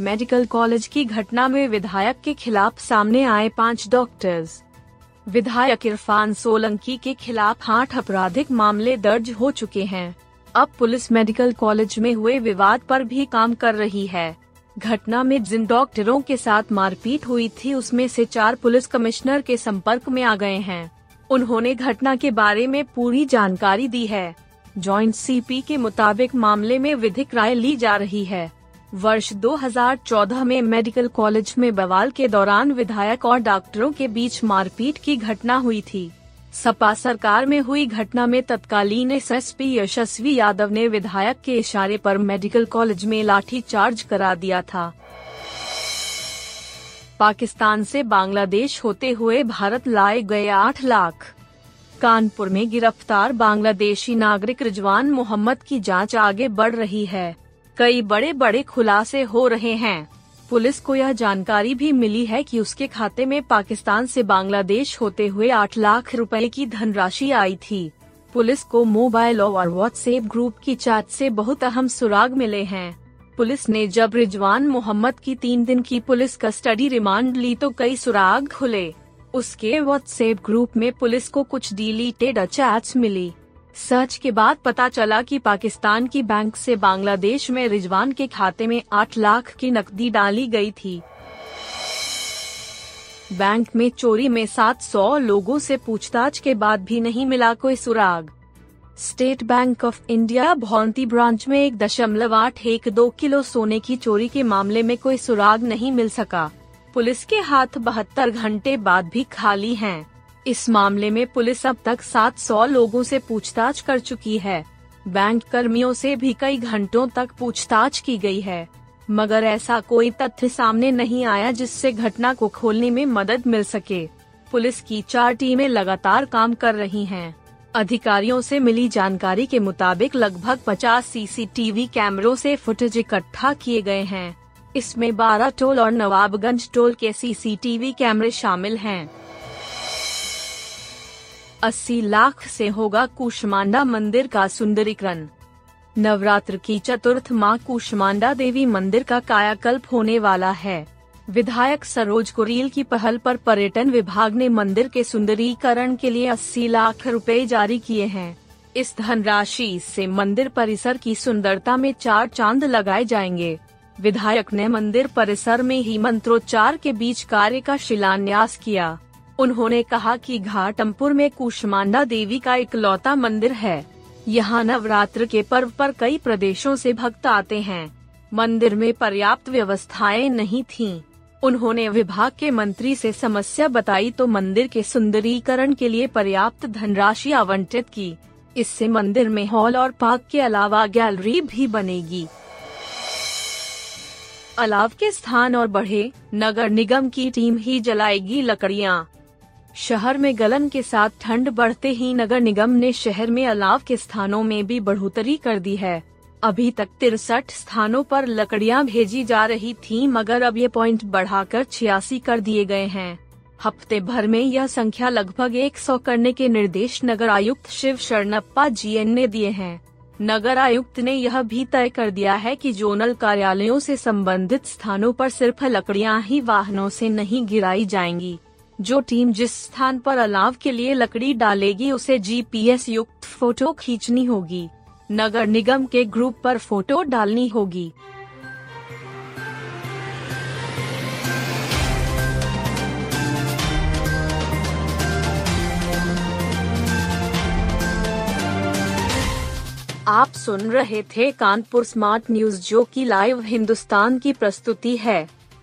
Medical college की घटना में विधायक के खिलाफ सामने आए 5 डॉक्टर्स। विधायक इरफान सोलंकी के खिलाफ 8 आपराधिक मामले दर्ज हो चुके हैं। अब पुलिस मेडिकल कॉलेज में हुए विवाद पर भी काम कर रही है। घटना में जिन डॉक्टरों के साथ मारपीट हुई थी, उसमें से 4 पुलिस कमिश्नर के संपर्क में आ गए हैं। उन्होंने घटना के बारे में पूरी जानकारी दी है। जॉइंट CP के मुताबिक मामले में विधिक राय ली जा रही है। वर्ष 2014 में मेडिकल कॉलेज में बवाल के दौरान विधायक और डॉक्टरों के बीच मारपीट की घटना हुई थी। सपा सरकार में हुई घटना में तत्कालीन SSP यशस्वी यादव ने विधायक के इशारे पर मेडिकल कॉलेज में लाठीचार्ज करा दिया था। पाकिस्तान से बांग्लादेश होते हुए भारत लाए गए 8 लाख। कानपुर में गिरफ्तार बांग्लादेशी नागरिक रिजवान मोहम्मद की जांच आगे बढ़ रही है। कई बड़े खुलासे हो रहे हैं। पुलिस को यह जानकारी भी मिली है कि उसके खाते में पाकिस्तान से बांग्लादेश होते हुए 8 लाख रुपए की धनराशि आई थी। पुलिस को मोबाइल और WhatsApp ग्रुप की चैट से बहुत अहम सुराग मिले हैं। पुलिस ने जब रिजवान मोहम्मद की 3 दिन की पुलिस कस्टडी रिमांड ली तो कई सुराग खुले। उसके WhatsApp ग्रुप में पुलिस को कुछ डिलीटेड चैट्स मिली। सर्च के बाद पता चला कि पाकिस्तान की बैंक से बांग्लादेश में रिजवान के खाते में 8 लाख की नकदी डाली गई थी। बैंक में चोरी में 700 लोगों से पूछताछ के बाद भी नहीं मिला कोई सुराग। State Bank of India Bhaunti branch में 1.812 किलो सोने की चोरी के मामले में कोई सुराग नहीं मिल सका। पुलिस के हाथ 72 घंटे बाद भी खाली हैं। इस मामले में पुलिस अब तक 700 लोगों से पूछताछ कर चुकी है। बैंक कर्मियों से भी कई घंटों तक पूछताछ की गई है, मगर ऐसा कोई तथ्य सामने नहीं आया जिससे घटना को खोलने में मदद मिल सके। पुलिस की 4 टीमें लगातार काम कर रही हैं। अधिकारियों से मिली जानकारी के मुताबिक लगभग 50 CCTV कैमरों से फुटेज इकट्ठा किए गए हैं। इसमें 12 टोल और नवाबगंज टोल के CCTV कैमरे शामिल हैं। 80 लाख से होगा कुष्मांडा मंदिर का सुंदरीकरण। नवरात्र की चतुर्थ मां कुष्मांडा देवी मंदिर का कायाकल्प होने वाला है। विधायक सरोज कुरील की पहल पर पर्यटन विभाग ने मंदिर के सुंदरीकरण के लिए 80 लाख रुपए जारी किए हैं। इस धनराशि से मंदिर परिसर की सुंदरता में 4 चांद लगाए जाएंगे। विधायक ने मंदिर परिसर में ही मंत्रोच्चार के बीच कार्य का शिलान्यास किया। उन्होंने कहा कि घाटमपुर में कुष्मांडा देवी का इकलौता मंदिर है। यहाँ नवरात्र के पर्व पर कई प्रदेशों से भक्त आते हैं। मंदिर में पर्याप्त व्यवस्थाएं नहीं थीं। उन्होंने विभाग के मंत्री से समस्या बताई तो मंदिर के सुंदरीकरण के लिए पर्याप्त धनराशि आवंटित की। इससे मंदिर में हॉल और पार्क के अलावा गैलरी भी बनेगी। अलाव के स्थान और बढ़े, नगर निगम की टीम ही जलाएगी लकड़ियाँ। शहर में गलन के साथ ठंड बढ़ते ही नगर निगम ने शहर में अलाव के स्थानों में भी बढ़ोतरी कर दी है। अभी तक 63 स्थानों पर लकड़ियां भेजी जा रही थीं, मगर अब ये पॉइंट बढ़ाकर 86 कर दिए गए हैं। हफ्ते भर में यह संख्या लगभग 100 करने के निर्देश नगर आयुक्त शिव शरणप्पा GN ने दिए हैं। नगर आयुक्त ने यह भी तय कर दिया है कि जोनल कार्यालयों से संबंधित स्थानों पर सिर्फ लकड़ियां ही वाहनों से नहीं गिराई जाएंगी। जो टीम जिस स्थान पर अलाव के लिए लकड़ी डालेगी उसे GPS युक्त फोटो खींचनी होगी। नगर निगम के ग्रुप पर फोटो डालनी होगी। आप सुन रहे थे कानपुर स्मार्ट न्यूज, जो की लाइव हिंदुस्तान की प्रस्तुति है।